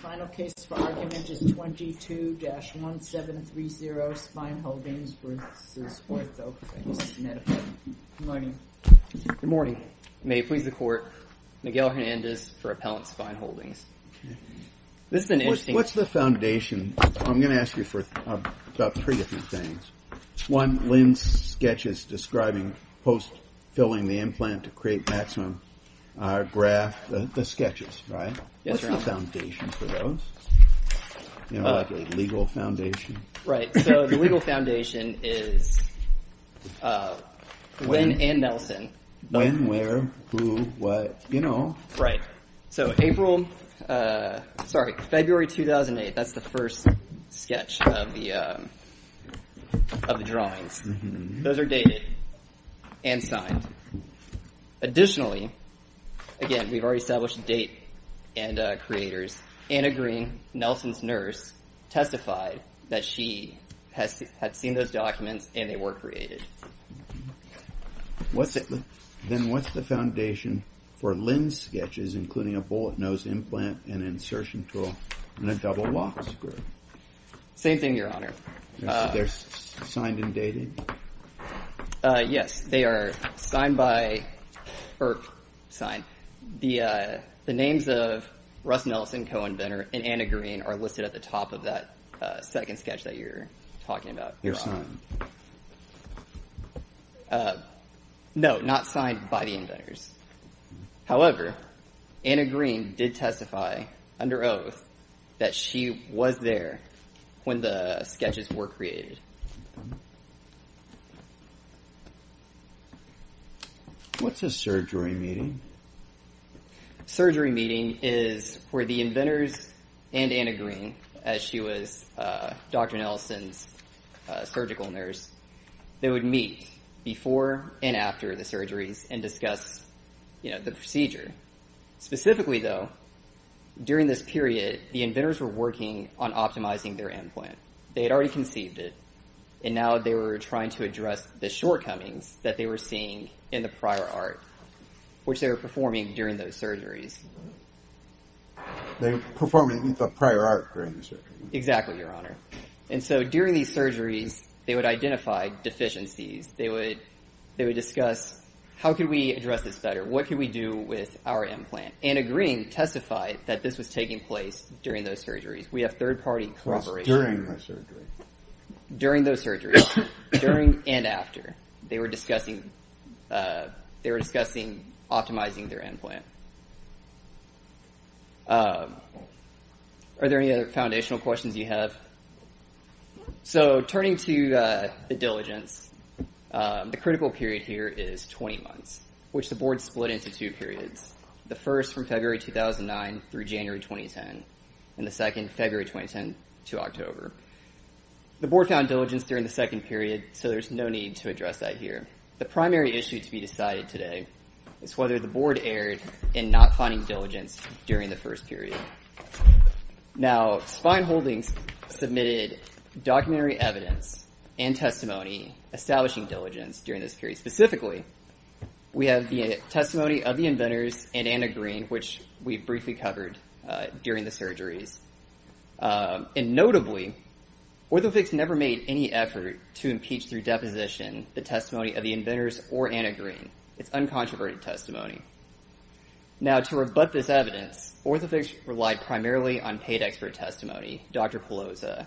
Final case for argument is 22-1730, Spine Holdings versus Orthofix Medical. Good morning. Good morning. May it please the court, Miguel Hernandez for Appellant Spine Holdings. This is an interesting... What's the foundation? I'm going to ask you for about three different things. One, Lynn's sketch is describing post-filling the implant to create maximum graft, the sketches, right? Yes, What's the foundation for those? You know, like a legal foundation? Right. So the legal foundation is Lynn and Nelson. When, where, who, what, you know. Right. So February 2008, that's the first sketch of the drawings. Mm-hmm. Those are dated and signed. Additionally, again, we've already established a date and creators. Anna Green, Nelson's nurse, testified that she had seen those documents and they were created. What's the foundation for Lynn's sketches, including a bullet nose implant, an insertion tool, and a double lock screw? Same thing, Your Honor. They're signed and dated? Yes, they are signed by... The names of Russ Nelson, co-inventor, and Anna Green are listed at the top of that second sketch that you're talking about. They're signed. No, not signed by the inventors. However, Anna Green did testify under oath that she was there when the sketches were created. What's a surgery meeting? Surgery meeting is where the inventors and Anna Green, as she was Dr. Nelson's surgical nurse, they would meet before and after the surgeries and discuss, the procedure. Specifically, though, during this period, the inventors were working on optimizing their implant. They had already conceived it, and now they were trying to address the shortcomings that they were seeing in the prior art, which they were performing during those surgeries. They were performing the prior art during the surgery. Exactly, Your Honor. And so during these surgeries, they would identify deficiencies. They would discuss, how could we address this better? What could we do with our implant? Anna Green testified that this was taking place during those surgeries. We have third-party corroboration. During the surgery. During those surgeries. During and after. They were discussing optimizing their implant. Are there any other foundational questions you have? So turning to the diligence, the critical period here is 20 months, which the board split into two periods. The first from February 2009 through January 2010, and the second February 2010 to October. The board found diligence during the second period, so there's no need to address that here. The primary issue to be decided today is whether the board erred in not finding diligence during the first period. Now, Spine Holdings submitted documentary evidence and testimony establishing diligence during this period. Specifically, we have the testimony of the inventors and Anna Green, which we briefly covered during the surgeries. And notably, Orthofix never made any effort to impeach through deposition the testimony of the inventors or Anna Green. It's uncontroverted testimony. Now, to rebut this evidence, Orthofix relied primarily on paid expert testimony, Dr. Peloza,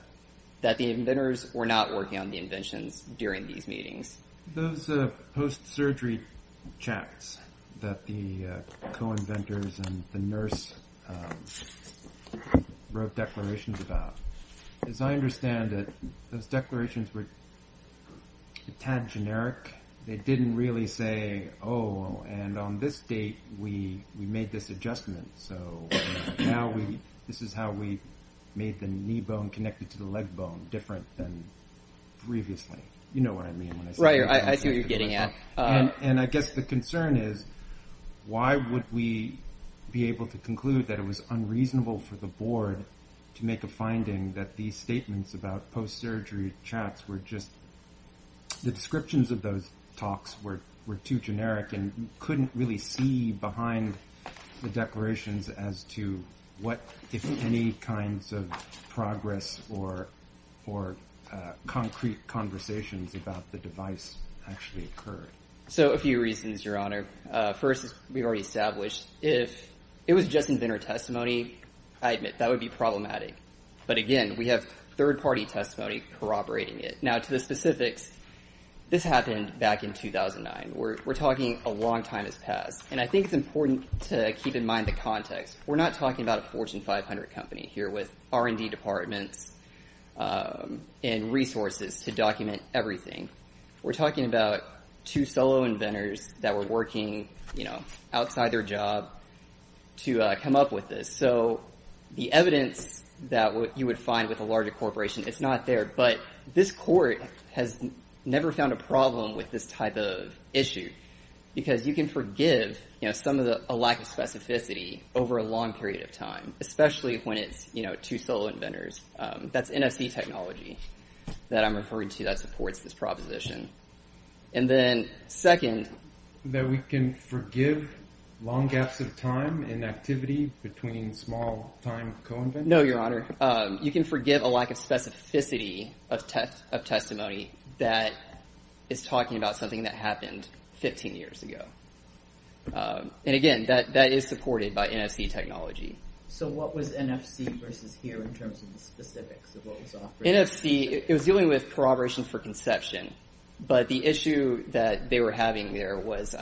that the inventors were not working on the inventions during these meetings. Those post-surgery chats that the co-inventors and the nurse wrote declarations about, as I understand it, those declarations were a tad generic. They didn't really say, oh, and on this date we made this adjustment. So now this is how we made the knee bone connected to the leg bone different than previously. You know what I mean when I say that. Right, I see what you're getting at. And I guess the concern is, why would we be able to conclude that it was unreasonable for the board to make a finding that these statements about post-surgery chats were just, the descriptions of those talks were too generic and couldn't really see behind the declarations as to what, if any, kinds of progress or concrete conversations about the device actually occurred? So a few reasons, Your Honor. First, as we've already established, if it was just inventor testimony, I admit that would be problematic. But again, we have third-party testimony corroborating it. Now, to the specifics, this happened back in 2009. We're talking a long time has passed. And I think it's important to keep in mind the context. We're not talking about a Fortune 500 company here with R&D departments and resources to document everything. We're talking about two solo inventors that were working, outside their job to come up with this. So the evidence that you would find with a larger corporation, it's not there. But this court has never found a problem with this type of issue because you can forgive, some of a lack of specificity over a long period of time, especially when it's, two solo inventors. That's NFC technology that I'm referring to that supports this proposition. And then second, that we can forgive long gaps of time in activity between small time co-inventors? No, Your Honor. You can forgive a lack of specificity of testimony that is talking about something that happened 15 years ago. And again, that is supported by NFC technology. So what was NFC versus here in terms of the specifics of what was offered? NFC, it was dealing with corroboration for conception. But the issue that they were having there was,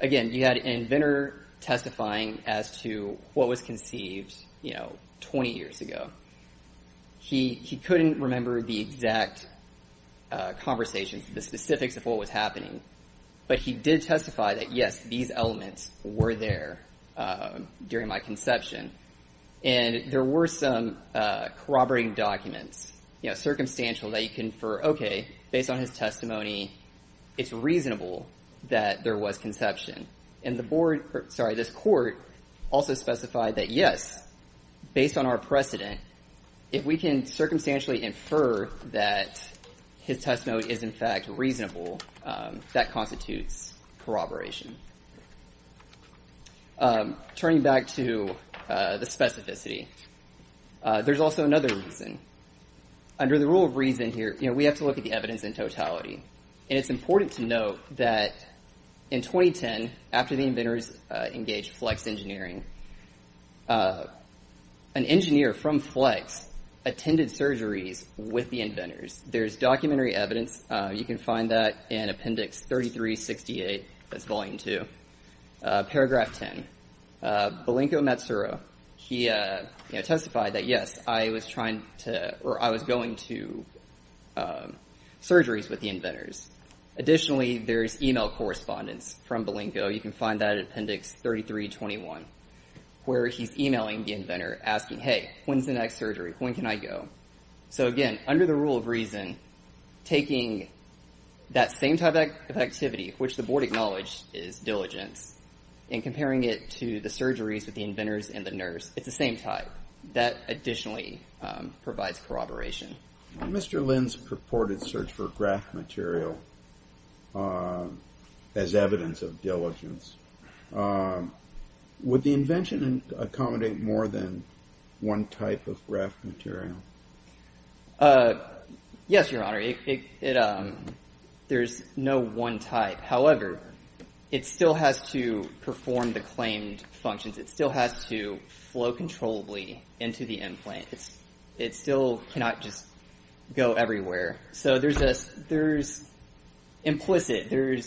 again, you had an inventor testifying as to what was conceived, 20 years ago. He couldn't remember the exact conversations, the specifics of what was happening. But he did testify that, yes, these elements were there during my conception. And there were some corroborating documents, circumstantial that you can infer, okay, based on his testimony, it's reasonable that there was conception. And this court also specified that, yes, based on our precedent, if we can circumstantially infer that his testimony is, in fact, reasonable, that constitutes corroboration. Turning back to the specificity, there's also another reason. Under the rule of reason here, we have to look at the evidence in totality. And it's important to note that in 2010, after the inventors engaged Flex Engineering, an engineer from Flex attended surgeries with the inventors. There's documentary evidence. You can find that in Appendix 3368, that's Volume 2, Paragraph 10. Bilenko Matsuura, he testified that, yes, I was going to surgeries with the inventors. Additionally, there's email correspondence from Bilenko. You can find that in Appendix 3321, where he's emailing the inventor asking, hey, when's the next surgery? When can I go? So again, under the rule of reason, taking that same type of activity, which the board acknowledged is diligence, and comparing it to the surgeries with the inventors and the nurse, it's the same type. That additionally provides corroboration. Mr. Lin's purported search for graft material as evidence of diligence, would the invention accommodate more than one type of graft material? Yes, Your Honor. There's no one type. However, it still has to perform the claimed functions. It still has to flow controllably into the implant. It still cannot just go everywhere. So there's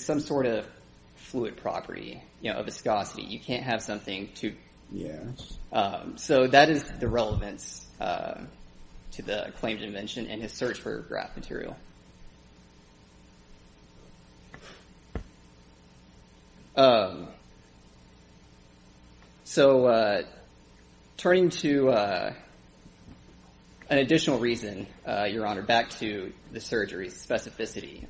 some sort of fluid property, a viscosity. You can't have something too. Yes. So that is the relevance to the claimed invention and his search for graft material. So turning to an additional reason, Your Honor, back to the surgery's specificity,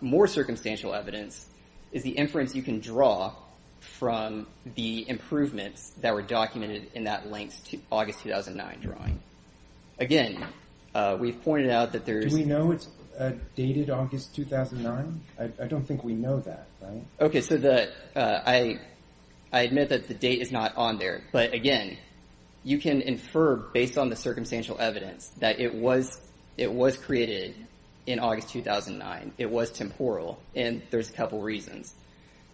more circumstantial evidence is the inference you can draw from the improvements that were documented in that Link's August 2009 drawing. Again, we've pointed out that there's... Do we know it's dated August 2009? I don't think we know that, right? Okay, so I admit that the date is not on there, but again, you can infer based on the circumstantial evidence that it was created in August 2009. It was temporal, and there's a couple reasons.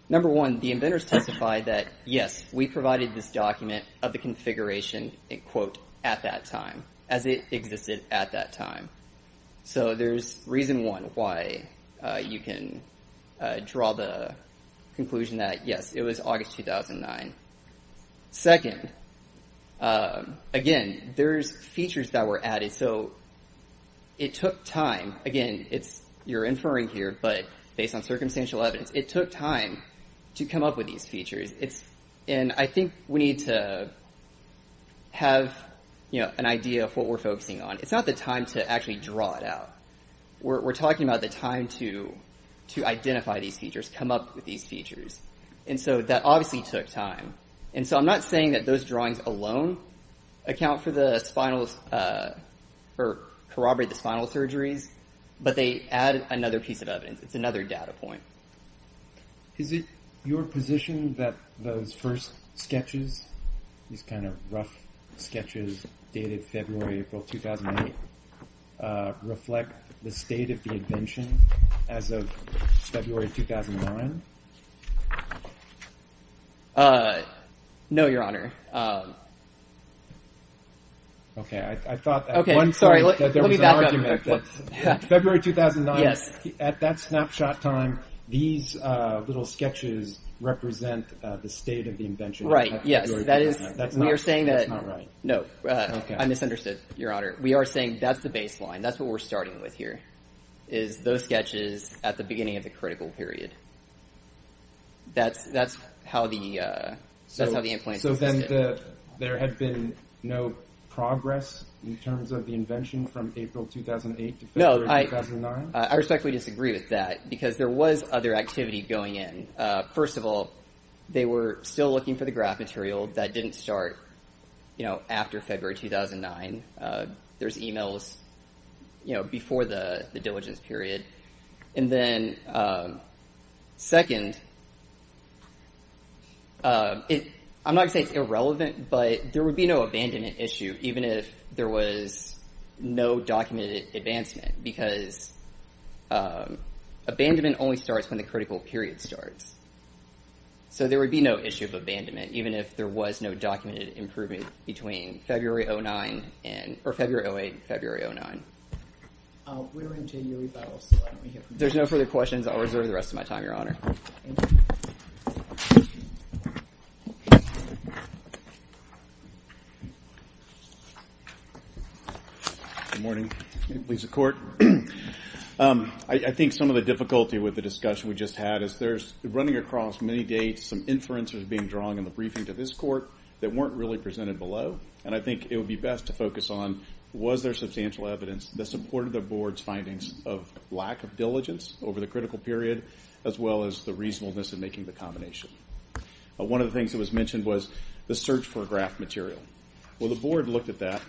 Number one, the inventors testified that, yes, we provided this document of the configuration, quote, at that time, as it existed at that time. So there's reason one why you can draw the conclusion that, yes, it was August 2009. Second, again, there's features that were added, so it took time. Again, you're inferring here, but based on circumstantial evidence, it took time to come up with these features. And I think we need to have, an idea of what we're focusing on. It's not the time to actually draw it out. We're talking about the time to identify these features, come up with these features. And so that obviously took time. And so I'm not saying that those drawings alone account for the spinal, or corroborate the spinal surgeries, but they add another piece of evidence. It's another data point. Is it your position that those first sketches, these kind of rough sketches dated February, April 2008, reflect the state of the invention as of February 2009? No, Your Honor. Okay, I thought at one point that there was an argument that February 2009, yes, at that snapshot time, these little sketches represent the state of the invention. Right, yes, that is, we are saying that, that's not right. No, okay. I misunderstood, Your Honor. We are saying that's the baseline. That's what we're starting with here, is those sketches at the beginning of the critical period. That's how the, that's how the implants existed. So then there had been no progress in terms of the invention from April 2008 to February 2009? No, I respectfully disagree with that, because there was other activity going in. First of all, they were still looking for the graft material that didn't start, after February 2009. There's emails, before the diligence period. And then, second, I'm not going to say it's irrelevant, but there would be no abandonment issue even if there was no documented advancement, because abandonment only starts when the critical period starts. So there would be no issue of abandonment even if there was no documented improvement between February 08 and February 09. We're into your rebuttal, so why don't we hear from you? There's no further questions. I'll reserve the rest of my time, Your Honor. Thank you. Good morning. May it please the Court. I think some of the difficulty with the discussion we just had is there's running across many dates, some inferences being drawn in the briefing to this Court that weren't really presented below. And I think it would be best to focus on, was there substantial evidence that supported the Board's findings of lack of diligence over the critical period, as well as the reasonableness in making the combination? One of the things that was mentioned was the search for graft material. Well, the Board looked at that.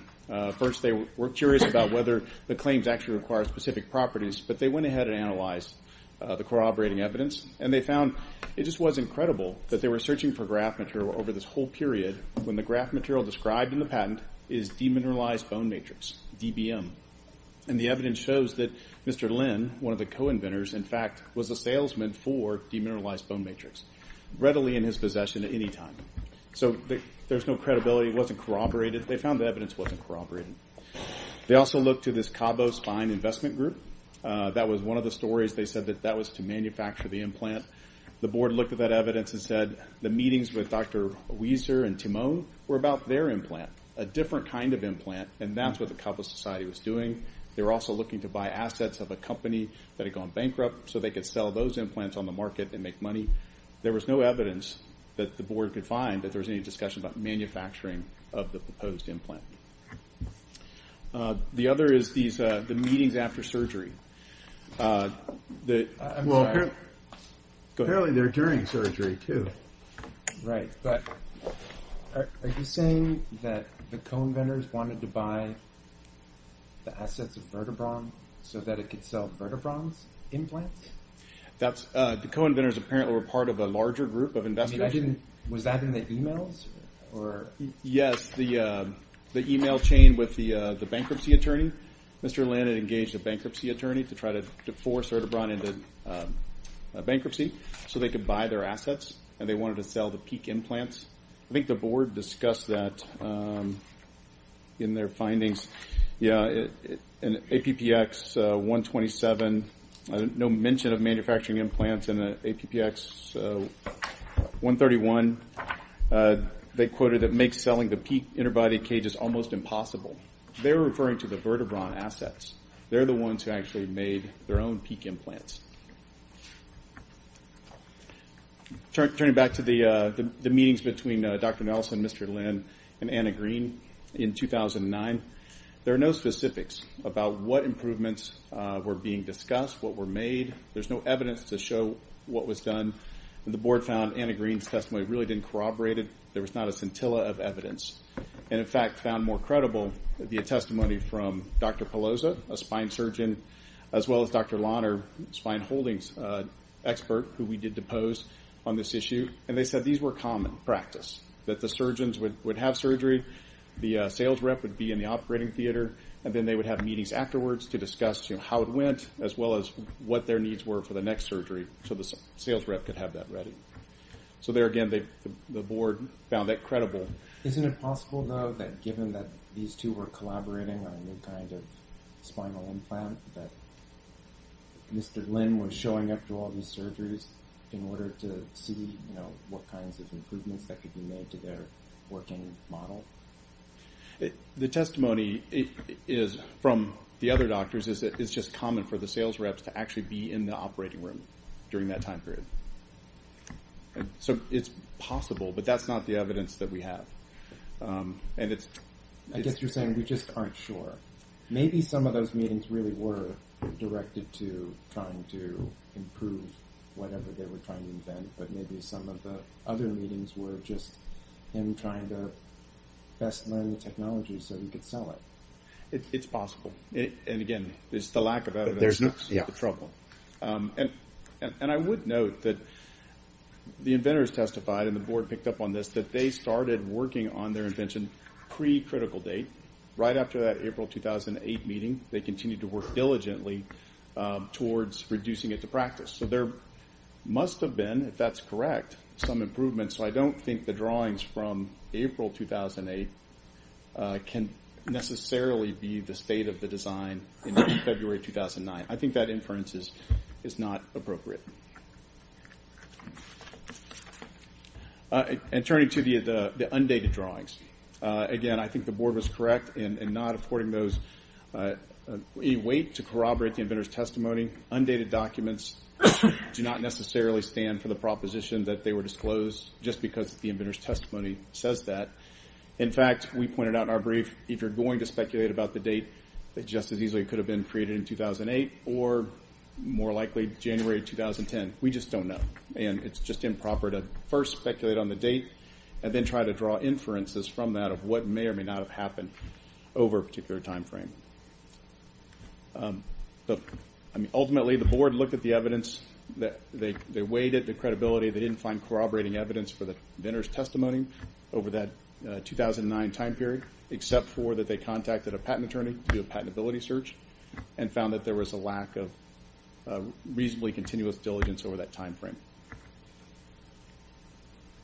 First, they were curious about whether the claims actually require specific properties, but they went ahead and analyzed the corroborating evidence, and they found it just wasn't credible that they were searching for graft material over this whole period when the graft material described in the patent is demineralized bone matrix, DBM. And the evidence shows that Mr. Lin, one of the co-inventors, in fact, was a salesman for demineralized bone matrix, readily in his possession at any time. So there's no credibility. It wasn't corroborated. They found the evidence wasn't corroborated. They also looked to this Cabo Spine Investment Group. That was one of the stories. They said that that was to manufacture the implant. The Board looked at that evidence and said the meetings with Dr. Weiser and Timone were about their implant, a different kind of implant, and that's what the Cabo Society was doing. They were also looking to buy assets of a company that had gone bankrupt so they could sell those implants on the market and make money. There was no evidence that the Board could find that there was any discussion about manufacturing of the proposed implant. The other is these the meetings after surgery. Apparently they're during surgery too. Right, but are you saying that the co-inventors wanted to buy the assets of Vertebron so that it could sell Vertebron's implants? That's the co-inventors apparently were part of a larger group of investors. Was that in the emails? Or yes, the email chain with the bankruptcy attorney. Mr. Lin had engaged a bankruptcy attorney to try to force Vertebron into bankruptcy so they could buy their assets, and they wanted to sell the Peak Implants. I think the board discussed that in their findings. Yeah, and APPX 127, no mention of manufacturing implants, and APPX 131, they quoted that makes selling the Peak interbody cages almost impossible. They're referring to the Vertebron assets. They're the ones who actually made their own Peak Implants. Turning back to the meetings between Dr. Nelson, Mr. Lin, and Anna Green in 2009, there are no specifics about what improvements were being discussed, what were made. There's no evidence to show what was done. And the board found Anna Green's testimony really didn't corroborate it. There was not a scintilla of evidence. And, in fact, found more credible the testimony from Dr. Peloza, a spine surgeon, as well as Dr. Loner, Spine Holdings expert, who we did depose on this issue, and they said these were common practice, that the surgeons would have surgery, the sales rep would be in the operating theater, and then they would have meetings afterwards to discuss how it went, as well as what their needs were for the next surgery, so the sales rep could have that ready. So there again, the board found that credible. Isn't it possible, though, that given that these two were collaborating on a new kind of spinal implant, that Mr. Lin was showing up to all these surgeries in order to see, what kinds of improvements that could be made to their working model? The testimony is from the other doctors is that it's just common for the sales reps to actually be in the operating room during that time period. And so it's possible, but that's not the evidence that we have. And it's. I guess you're saying we just aren't sure. Maybe some of those meetings really were directed to trying to improve whatever they were trying to invent, but maybe some of the other meetings were just him trying to best learn the technology so he could sell it. It's possible. And again, it's the lack of evidence the trouble. And I would note that the inventors testified, and the board picked up on this, that they started working on their invention pre-critical date. Right after that April 2008 meeting, they continued to work diligently towards reducing it to practice. So they're must have been, if that's correct, some improvement. So I don't think the drawings from April 2008 can necessarily be the state of the design in February 2009. I think that inference is not appropriate. And turning to the undated drawings, again, I think the board was correct in not affording those any weight to corroborate the inventor's testimony. Undated documents do not necessarily stand for the proposition that they were disclosed just because the inventor's testimony says that. In fact, we pointed out in our brief, if you're going to speculate about the date, it just as easily could have been created in 2008 or more likely January 2010. We just don't know. And it's just improper to first speculate on the date and then try to draw inferences from that of what may or may not have happened over a particular time frame. Ultimately, the board looked at the evidence. That they weighed it, the credibility. They didn't find corroborating evidence for the inventor's testimony over that 2009 time period, except for that they contacted a patent attorney to do a patentability search and found that there was a lack of reasonably continuous diligence over that time frame.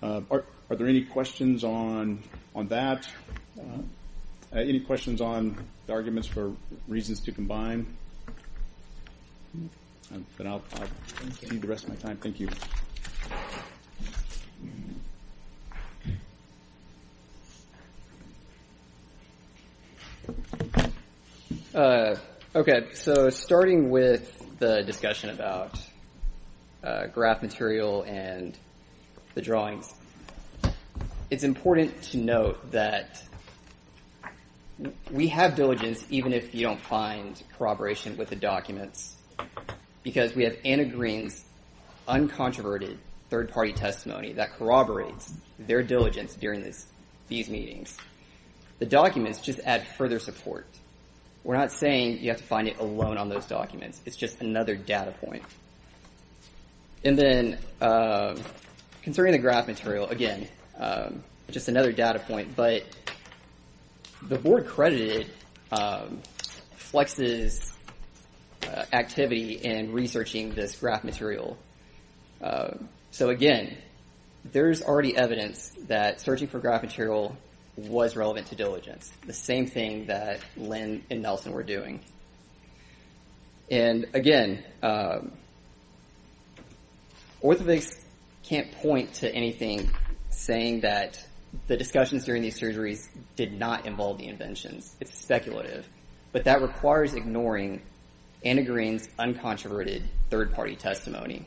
Are there any questions on that? Any questions on the arguments for reasons to combine? But I'll see the rest of my time. Thank you. Okay, so starting with the discussion about graph material and the drawings, it's important to note that we have diligence even if you don't find corroboration with the documents, because we have Anna Green's uncontroverted third-party testimony that corroborates their diligence during these meetings. The documents just add further support. We're not saying you have to find it alone on those documents. It's just another data point. And then concerning the graph material, again, just another data point, but the board credited Flex's activity in researching this graph material. So again, there's already evidence that searching for graph material was relevant to diligence, the same thing that Lynn and Nelson were doing. And again, Orthofix can't point to anything saying that the discussions during these surgeries did not involve the inventions. It's speculative. But that requires ignoring Anna Green's uncontroverted third-party testimony.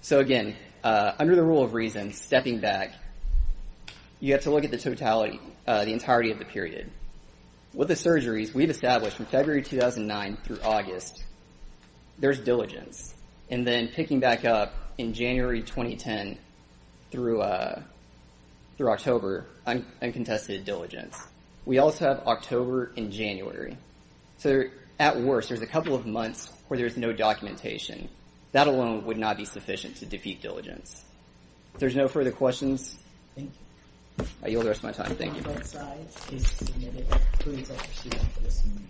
So again, under the rule of reason, stepping back, you have to look at the totality, the entirety of the period. With the surgeries, we've established from February 2009 through August, there's diligence. And then picking back up in January 2010 through October, uncontested diligence. We also have October and January. So at worst, there's a couple of months where there's no documentation. That alone would not be sufficient to defeat diligence. If there's no further questions, thank you. I yield the rest of my time. Thank you. Both sides is submitted. Please proceed for this meeting.